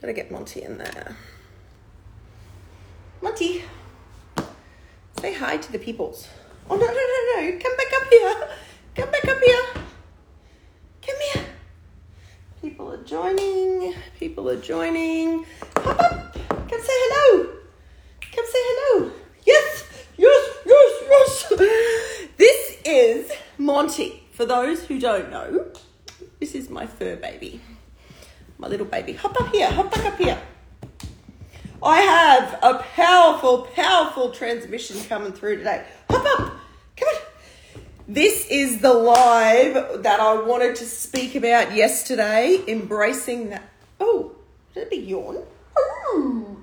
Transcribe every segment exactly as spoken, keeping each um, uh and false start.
Gotta get Monty in there. Monty, say hi to the peoples. Oh, no, no, no, no. Come back up here. Come back up here. Come here. People are joining. People are joining. Pop up. Come say hello. Come say hello. Yes, yes, yes, yes. This is Monty. For those who don't know, this is my fur baby. My little baby. Hop up here. Hop back up here. I have a powerful, powerful transmission coming through today. Hop up. Come on. This is the live that I wanted to speak about yesterday, embracing that. Oh, is that a big yawn? Ooh,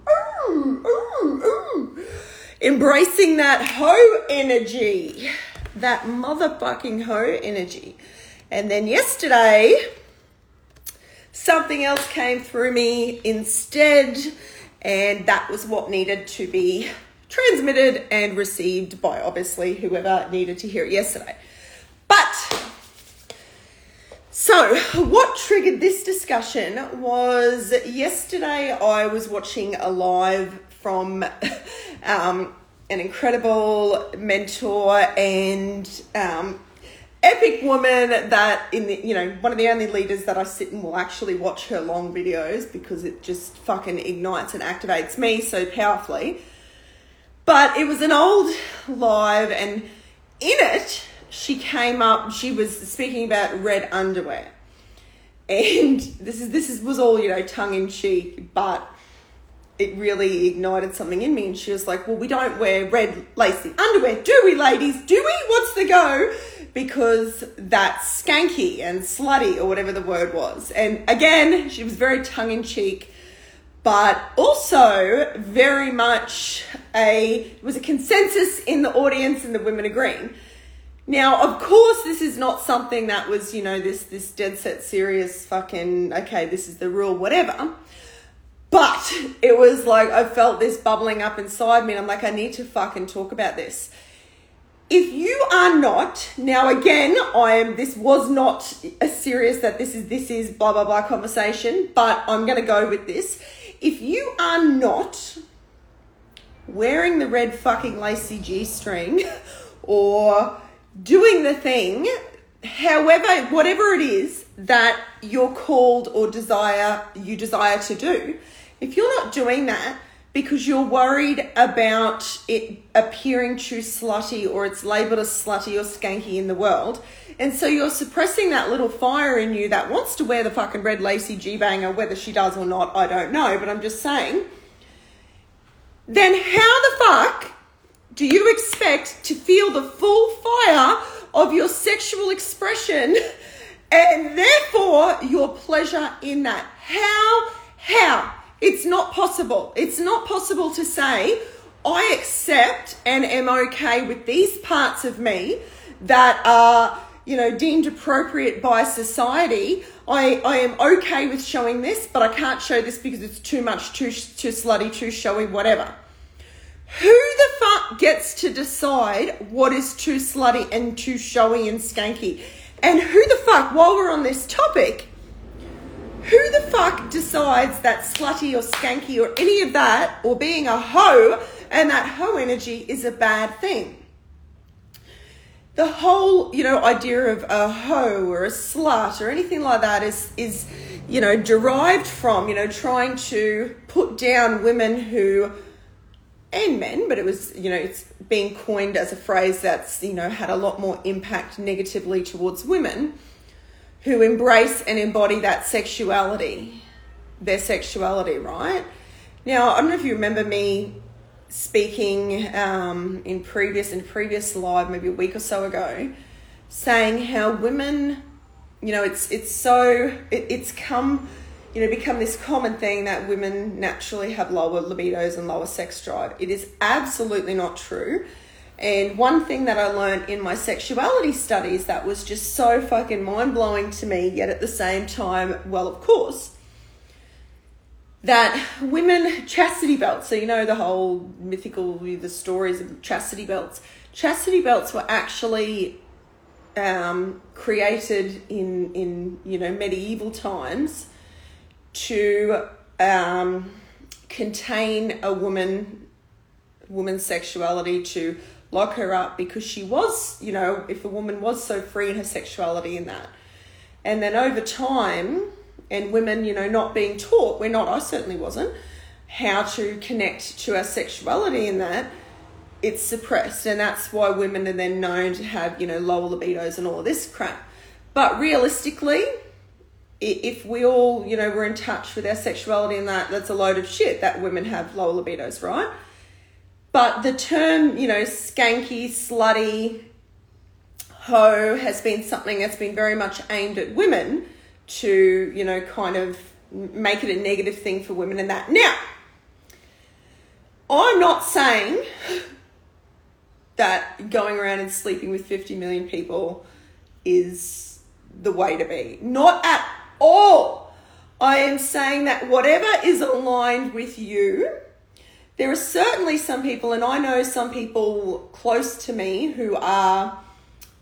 ooh, ooh, ooh. Embracing that hoe energy, that motherfucking hoe energy. And then yesterday, something else came through me instead, and that was what needed to be transmitted and received by obviously whoever needed to hear it yesterday. But so what triggered this discussion was yesterday I was watching a live from um, an incredible mentor and um, epic woman that in the, you know, one of the only leaders that I sit and will actually watch her long videos because it just fucking ignites and activates me so powerfully. But it was an old live, and in it, she came up, she was speaking about red underwear. And this is this is, was all, you know, tongue in cheek, but it really ignited something in me. And she was like, well, we don't wear red lacy underwear, do we, ladies? Do we? What's the go? Because that's skanky and slutty or whatever the word was. And again, she was very tongue in cheek, but also very much a, it was a consensus in the audience and the women agreeing. Now, of course, this is not something that was, you know, this, this dead set serious fucking, okay, this is the rule, whatever. But it was like, I felt this bubbling up inside me and I'm like, I need to fucking talk about this. If you are not, now again, I am, this was not a serious that this is, this is blah, blah, blah conversation, but I'm going to go with this. If you are not wearing the red fucking lacy G-string or doing the thing, however, whatever it is that you're called or desire, you desire to do, if you're not doing that because you're worried about it appearing too slutty or it's labelled as slutty or skanky in the world, and so you're suppressing that little fire in you that wants to wear the fucking red lacy G-banger, whether she does or not, I don't know, but I'm just saying, then how the fuck do you expect to feel the full fire of your sexual expression and therefore your pleasure in that? How? How? It's not possible. It's not possible to say, I accept and am okay with these parts of me that are, you know, deemed appropriate by society. I, I am okay with showing this, but I can't show this because it's too much, too, too slutty, too showy, whatever. Who the fuck gets to decide what is too slutty and too showy and skanky? And who the fuck, while we're on this topic, who the fuck decides that slutty or skanky or any of that, or being a hoe and that hoe energy is a bad thing? The whole, you know, idea of a hoe or a slut or anything like that is, is, you know, derived from, you know, trying to put down women who, and men, but it was, you know, it's being coined as a phrase that's, you know, had a lot more impact negatively towards women who embrace and embody that sexuality, their sexuality, right? Now, I don't know if you remember me speaking um, in previous in previous live, maybe a week or so ago, saying how women, you know, it's it's so it, it's come. you know, become this common thing that women naturally have lower libidos and lower sex drive. It is absolutely not true. And one thing that I learned in my sexuality studies that was just so fucking mind-blowing to me, yet at the same time, well, of course, that women, chastity belts, so you know the whole mythical, the stories of chastity belts. Chastity belts were actually um, created in, in, you know, medieval times to um, contain a woman, woman's sexuality, to lock her up because she was, you know, if a woman was so free in her sexuality in that. And then over time, and women, you know, not being taught, we're not, I certainly wasn't, how to connect to our sexuality in that, it's suppressed. And that's why women are then known to have, you know, lower libidos and all of this crap. But realistically, if we all, you know, were in touch with our sexuality and that, that's a load of shit that women have lower libidos, right? But the term, you know, skanky, slutty, ho has been something that's been very much aimed at women to, you know, kind of make it a negative thing for women and that. Now, I'm not saying that going around and sleeping with fifty million people is the way to be. Not at all. I am saying that whatever is aligned with you, there are certainly some people, and I know some people close to me who are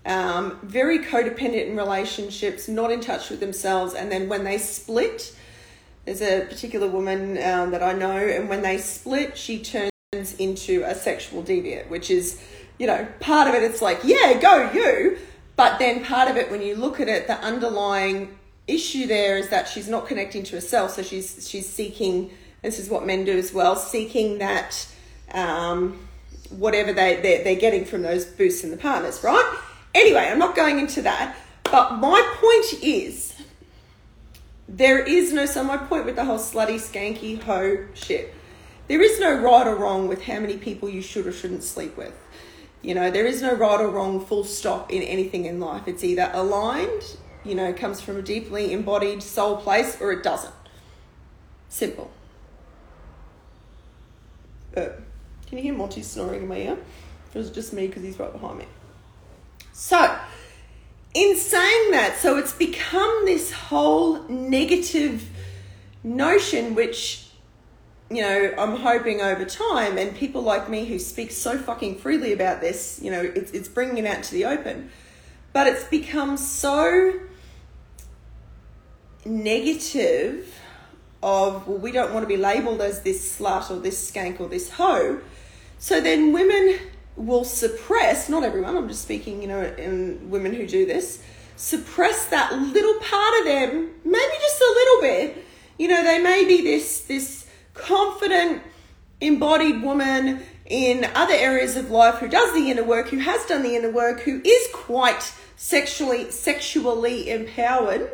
um, very codependent in relationships, not in touch with themselves, and then when they split, there's a particular woman um, that I know, and when they split, she turns into a sexual deviant, which is, you know, part of it, it's like, yeah, go you. But then part of it, when you look at it, the underlying issue there is that she's not connecting to herself. So she's she's seeking, this is what men do as well, seeking that um, whatever they, they're, they're getting from those boosts in the partners, right? Anyway, I'm not going into that. But my point is, there is no, so my point with the whole slutty, skanky, hoe shit, there is no right or wrong with how many people you should or shouldn't sleep with. You know, there is no right or wrong full stop in anything in life. It's either aligned, you know, comes from a deeply embodied soul place, or it doesn't. Simple. Uh, can you hear Monty snoring in my ear? It was just me because he's right behind me. So, in saying that, so it's become this whole negative notion which, you know, I'm hoping over time, and people like me who speak so fucking freely about this, you know, it's, it's bringing it out to the open. But it's become so negative of, well, we don't want to be labelled as this slut or this skank or this hoe. So then women will suppress, not everyone, I'm just speaking, you know, in women who do this, suppress that little part of them, maybe just a little bit. You know, they may be this this... confident, embodied woman in other areas of life who does the inner work, who has done the inner work, who is quite sexually sexually empowered.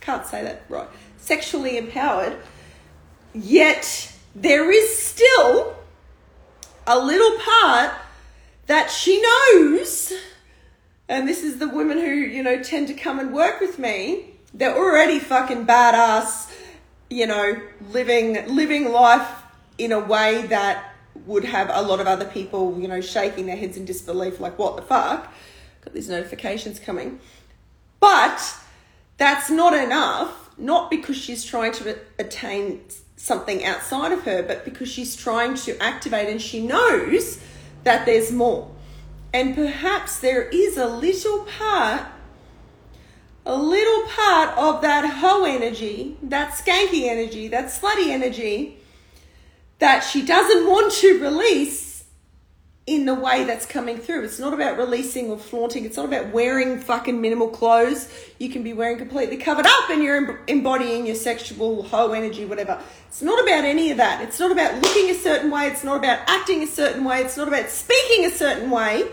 Can't say that right. Sexually empowered. Yet there is still a little part that she knows, and this is the women who, you know, tend to come and work with me. They're already fucking badass, you know, living living life in a way that would have a lot of other people, you know, shaking their heads in disbelief, like, what the fuck? Got these notifications coming. But that's not enough, not because she's trying to attain something outside of her, but because she's trying to activate and she knows that there's more. And perhaps there is a little part A little part of that hoe energy, that skanky energy, that slutty energy that she doesn't want to release in the way that's coming through. It's not about releasing or flaunting. It's not about wearing fucking minimal clothes. You can be wearing completely covered up and you're embodying your sexual hoe energy, whatever. It's not about any of that. It's not about looking a certain way. It's not about acting a certain way. It's not about speaking a certain way.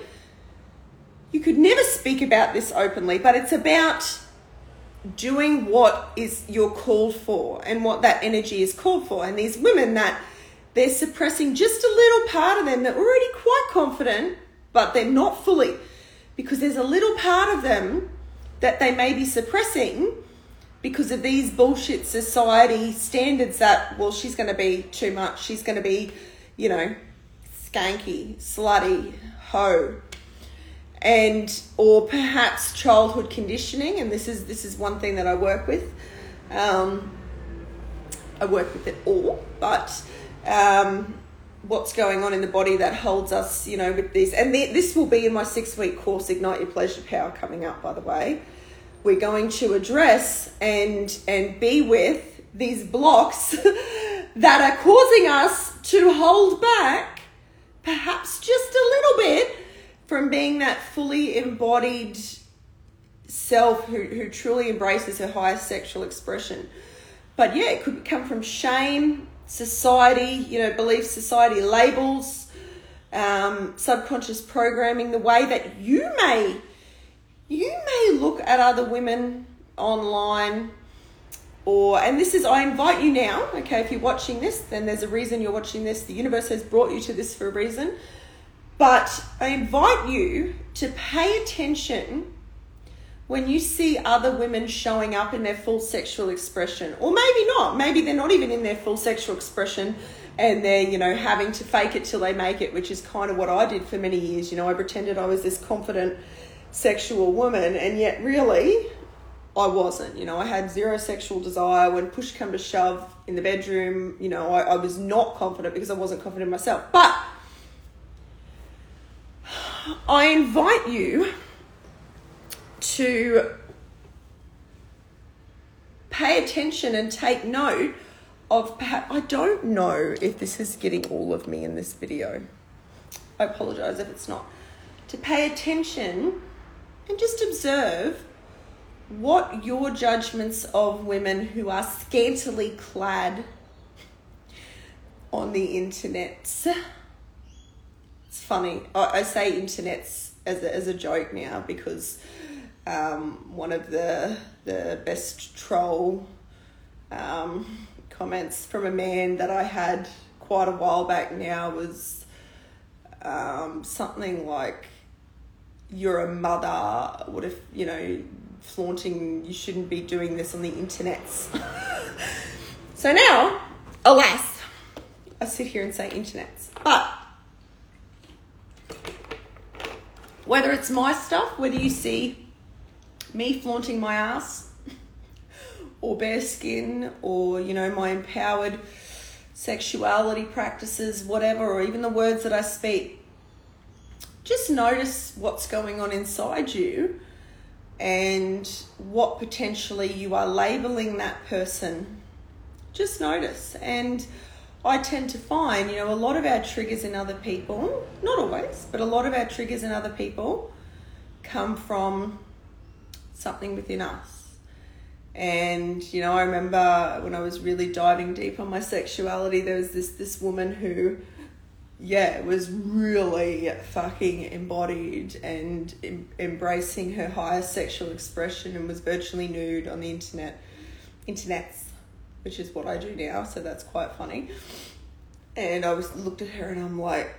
You could never speak about this openly, but it's about doing what is you're called for and what that energy is called for. And these women that they're suppressing just a little part of them, they're already quite confident, but they're not fully, because there's a little part of them that they may be suppressing because of these bullshit society standards that, well, she's going to be too much. She's going to be, you know, skanky, slutty, hoe. And or perhaps childhood conditioning, and this is this is one thing that I work with. Um, I work with it all, but um, what's going on in the body that holds us, you know, with these. And th- this will be in my six-week course, Ignite Your Pleasure Power, coming up, by the way. We're going to address and and be with these blocks that are causing us to hold back, perhaps just a little bit, from being that fully embodied self who, who truly embraces her highest sexual expression. But yeah, it could come from shame, society, you know, beliefs, society labels, um, subconscious programming, the way that you may, you may look at other women online. Or, and this is, I invite you now, okay, if you're watching this, then there's a reason you're watching this. The universe has brought you to this for a reason. But I invite you to pay attention when you see other women showing up in their full sexual expression. Or maybe not. Maybe they're not even in their full sexual expression and they're, you know, having to fake it till they make it, which is kind of what I did for many years. You know, I pretended I was this confident sexual woman, and yet really I wasn't. You know, I had zero sexual desire. When push come to shove in the bedroom, you know, I, I was not confident because I wasn't confident in myself. But I invite you to pay attention and take note of, perhaps, I don't know if this is getting all of me in this video. I apologize if it's not. To pay attention and just observe what your judgments of women who are scantily clad on the internets. It's funny. I, I say internets as a, as a joke now because um, one of the the best troll um, comments from a man that I had quite a while back now was um, something like, "You're a mother. What if, you know, flaunting, you shouldn't be doing this on the internets." So now, alas, I sit here and say internets. But whether it's my stuff, whether you see me flaunting my ass or bare skin or, you know, my empowered sexuality practices, whatever, or even the words that I speak, just notice what's going on inside you and what potentially you are labeling that person. Just notice. And I tend to find, you know, a lot of our triggers in other people, not always, but a lot of our triggers in other people come from something within us. And, you know, I remember when I was really diving deep on my sexuality, there was this this woman who, yeah, it was really fucking embodied and em- embracing her highest sexual expression and was virtually nude on the internet, internets, which is what I do now. So that's quite funny. And I was looked at her and I'm like,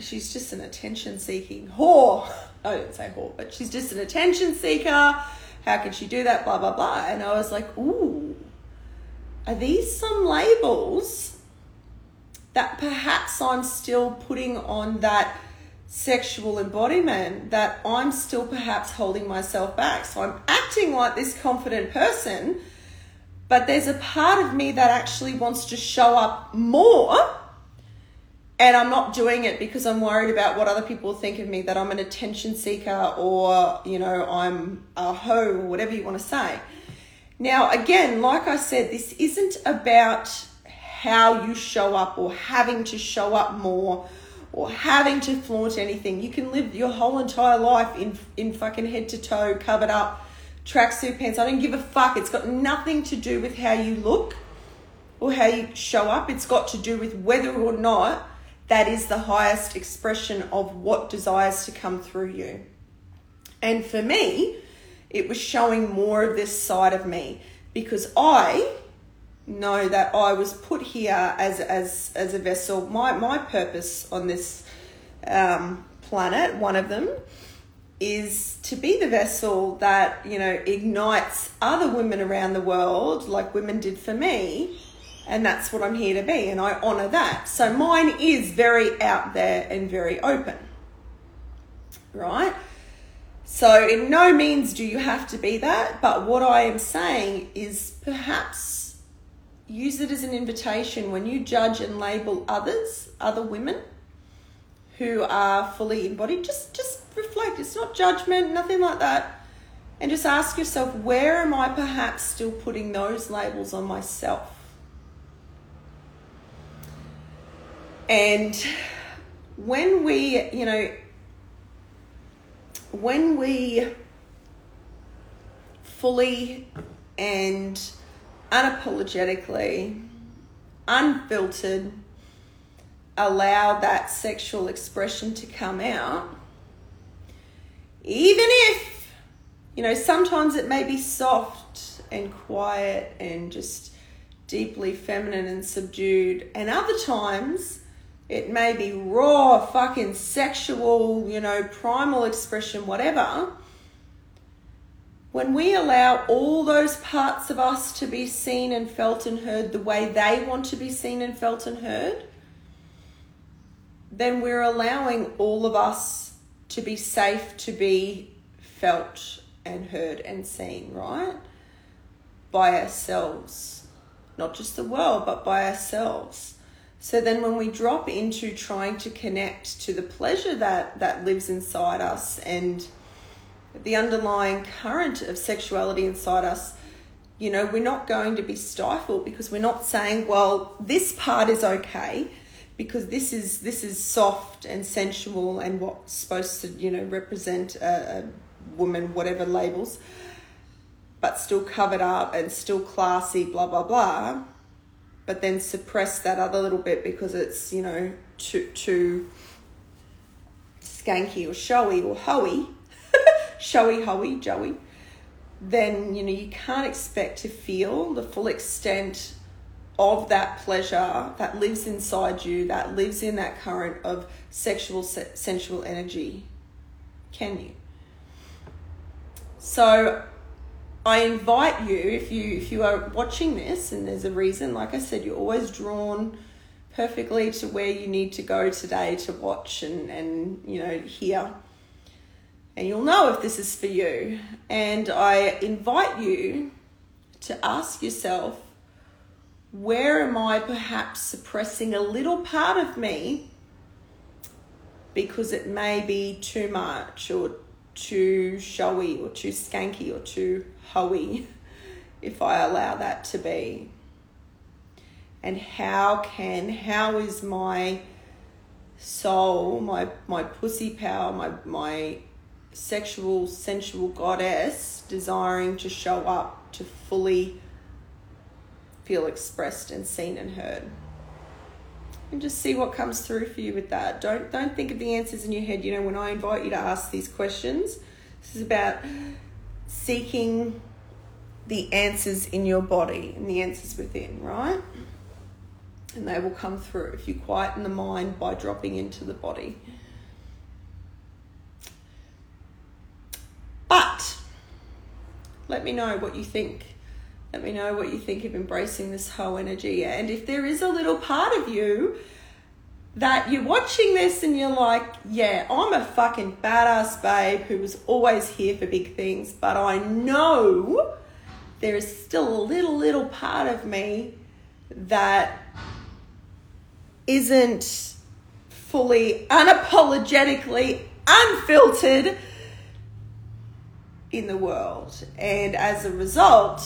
she's just an attention seeking whore. I didn't say whore, but she's just an attention seeker. How can she do that? Blah, blah, blah. And I was like, ooh, are these some labels that perhaps I'm still putting on that sexual embodiment, that I'm still perhaps holding myself back? So I'm acting like this confident person, but there's a part of me that actually wants to show up more, and I'm not doing it because I'm worried about what other people think of me, that I'm an attention seeker or, you know, I'm a hoe or whatever you want to say. Now, again, like I said, this isn't about how you show up or having to show up more or having to flaunt anything. You can live your whole entire life in in fucking head to toe, covered up, tracksuit pants. I don't give a fuck. It's got nothing to do with how you look or how you show up. It's got to do with whether or not that is the highest expression of what desires to come through you. And for me, it was showing more of this side of me because I know that I was put here as as as a vessel. My my purpose on this um, planet, one of them, is to be the vessel that, you know, ignites other women around the world, like women did for me, and that's what I'm here to be, and I honour that. So mine is very out there and very open, right? So in no means do you have to be that, but what I am saying is perhaps use it as an invitation when you judge and label others, other women who are fully embodied. Just just reflect. It's not judgment, nothing like that. And just ask yourself, where am I perhaps still putting those labels on myself? And when we, you know, when we fully and unapologetically, unfiltered, allow that sexual expression to come out, even if, you know, sometimes it may be soft and quiet and just deeply feminine and subdued, and other times it may be raw, fucking sexual, you know, primal expression, whatever. When we allow all those parts of us to be seen and felt and heard the way they want to be seen and felt and heard, then we're allowing all of us to be safe to be felt and heard and seen, right? By ourselves. Not just the world, but by ourselves. So then when we drop into trying to connect to the pleasure that, that lives inside us and the underlying current of sexuality inside us, you know, we're not going to be stifled, because we're not saying, well, this part is okay because this is this is soft and sensual and what's supposed to, you know, represent a, a woman, whatever labels, but still covered up and still classy, blah, blah, blah. But then suppress that other little bit because it's, you know, too too skanky or showy or hoey, showy, hoey, joey. Then, you know, you can't expect to feel the full extent of that pleasure that lives inside you, that lives in that current of sexual, se- sensual energy, can you? So I invite you, if you if you are watching this, and there's a reason, like I said, you're always drawn perfectly to where you need to go today to watch and, and you know, hear. And you'll know if this is for you. And I invite you to ask yourself, where am I perhaps suppressing a little part of me because it may be too much or too showy or too skanky or too hoey, if I allow that to be? And how can, how is my soul, my my pussy power, my my sexual, sensual goddess desiring to show up to fully feel expressed and seen and heard? And just see what comes through for you with that. Don't don't think of the answers in your head. You know, when I invite you to ask these questions, this is about seeking the answers in your body and the answers within, right? And they will come through if you quieten the mind by dropping into the body. But let me know what you think. Let me know what you think of embracing this whole energy. And if there is a little part of you that you're watching this and you're like, yeah, I'm a fucking badass babe who was always here for big things, but I know there is still a little, little part of me that isn't fully, unapologetically, unfiltered in the world. And as a result,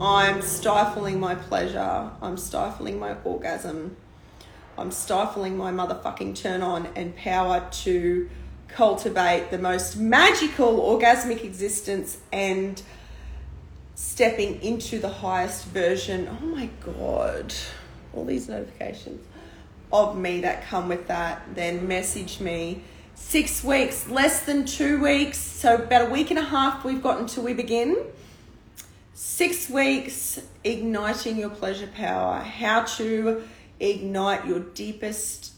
I'm stifling my pleasure, I'm stifling my orgasm, I'm stifling my motherfucking turn on and power to cultivate the most magical orgasmic existence and stepping into the highest version, oh my God, all these notifications of me that come with that. Then message me. Six weeks, less than two weeks, so about a week and a half we've got until we begin. Six weeks, igniting your pleasure power. How to ignite your deepest,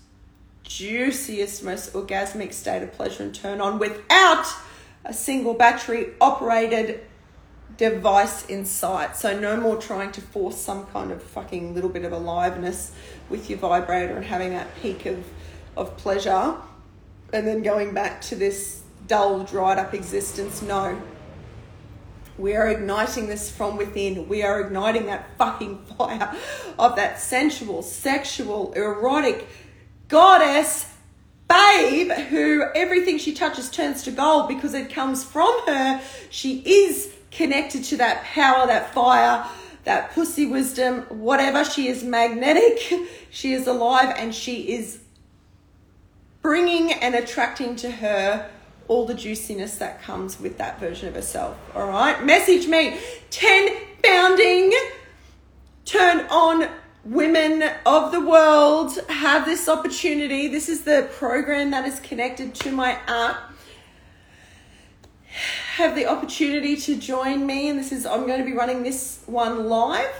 juiciest, most orgasmic state of pleasure and turn on without a single battery operated device in sight. So no more trying to force some kind of fucking little bit of aliveness with your vibrator and having that peak of, of pleasure and then going back to this dull, dried up existence. No. We are igniting this from within. We are igniting that fucking fire of that sensual, sexual, erotic goddess, babe, who everything she touches turns to gold because it comes from her. She is connected to that power, that fire, that pussy wisdom, whatever. She is magnetic, she is alive, and she is bringing and attracting to her all the juiciness that comes with that version of herself. All right, message me, ten pounding turn on women of the world have this opportunity. This is the program that is connected to my app. Have the opportunity to join me, and this is, I'm going to be running this one live,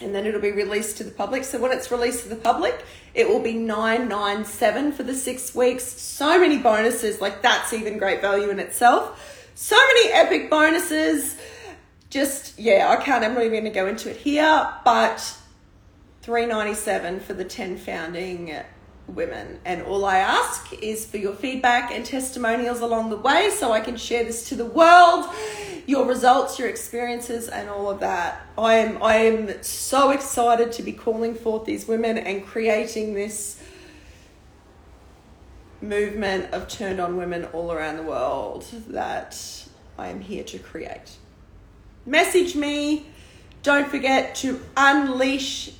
and then it'll be released to the public. So when it's released to the public, it will be nine ninety-seven for the six weeks. So many bonuses, like that's even great value in itself. So many epic bonuses. Just, yeah, I can't, I'm not even going to go into it here, but three ninety-seven for the ten founding women. And all I ask is for your feedback and testimonials along the way so I can share this to the world, your results, your experiences, and all of that. I am I am so excited to be calling forth these women and creating this movement of turned on women all around the world that I am here to create. Message me. Don't forget to unleash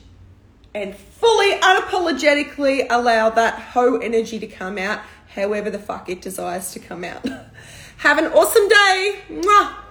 and fully, unapologetically allow that hoe energy to come out, however the fuck it desires to come out. Have an awesome day. Mwah.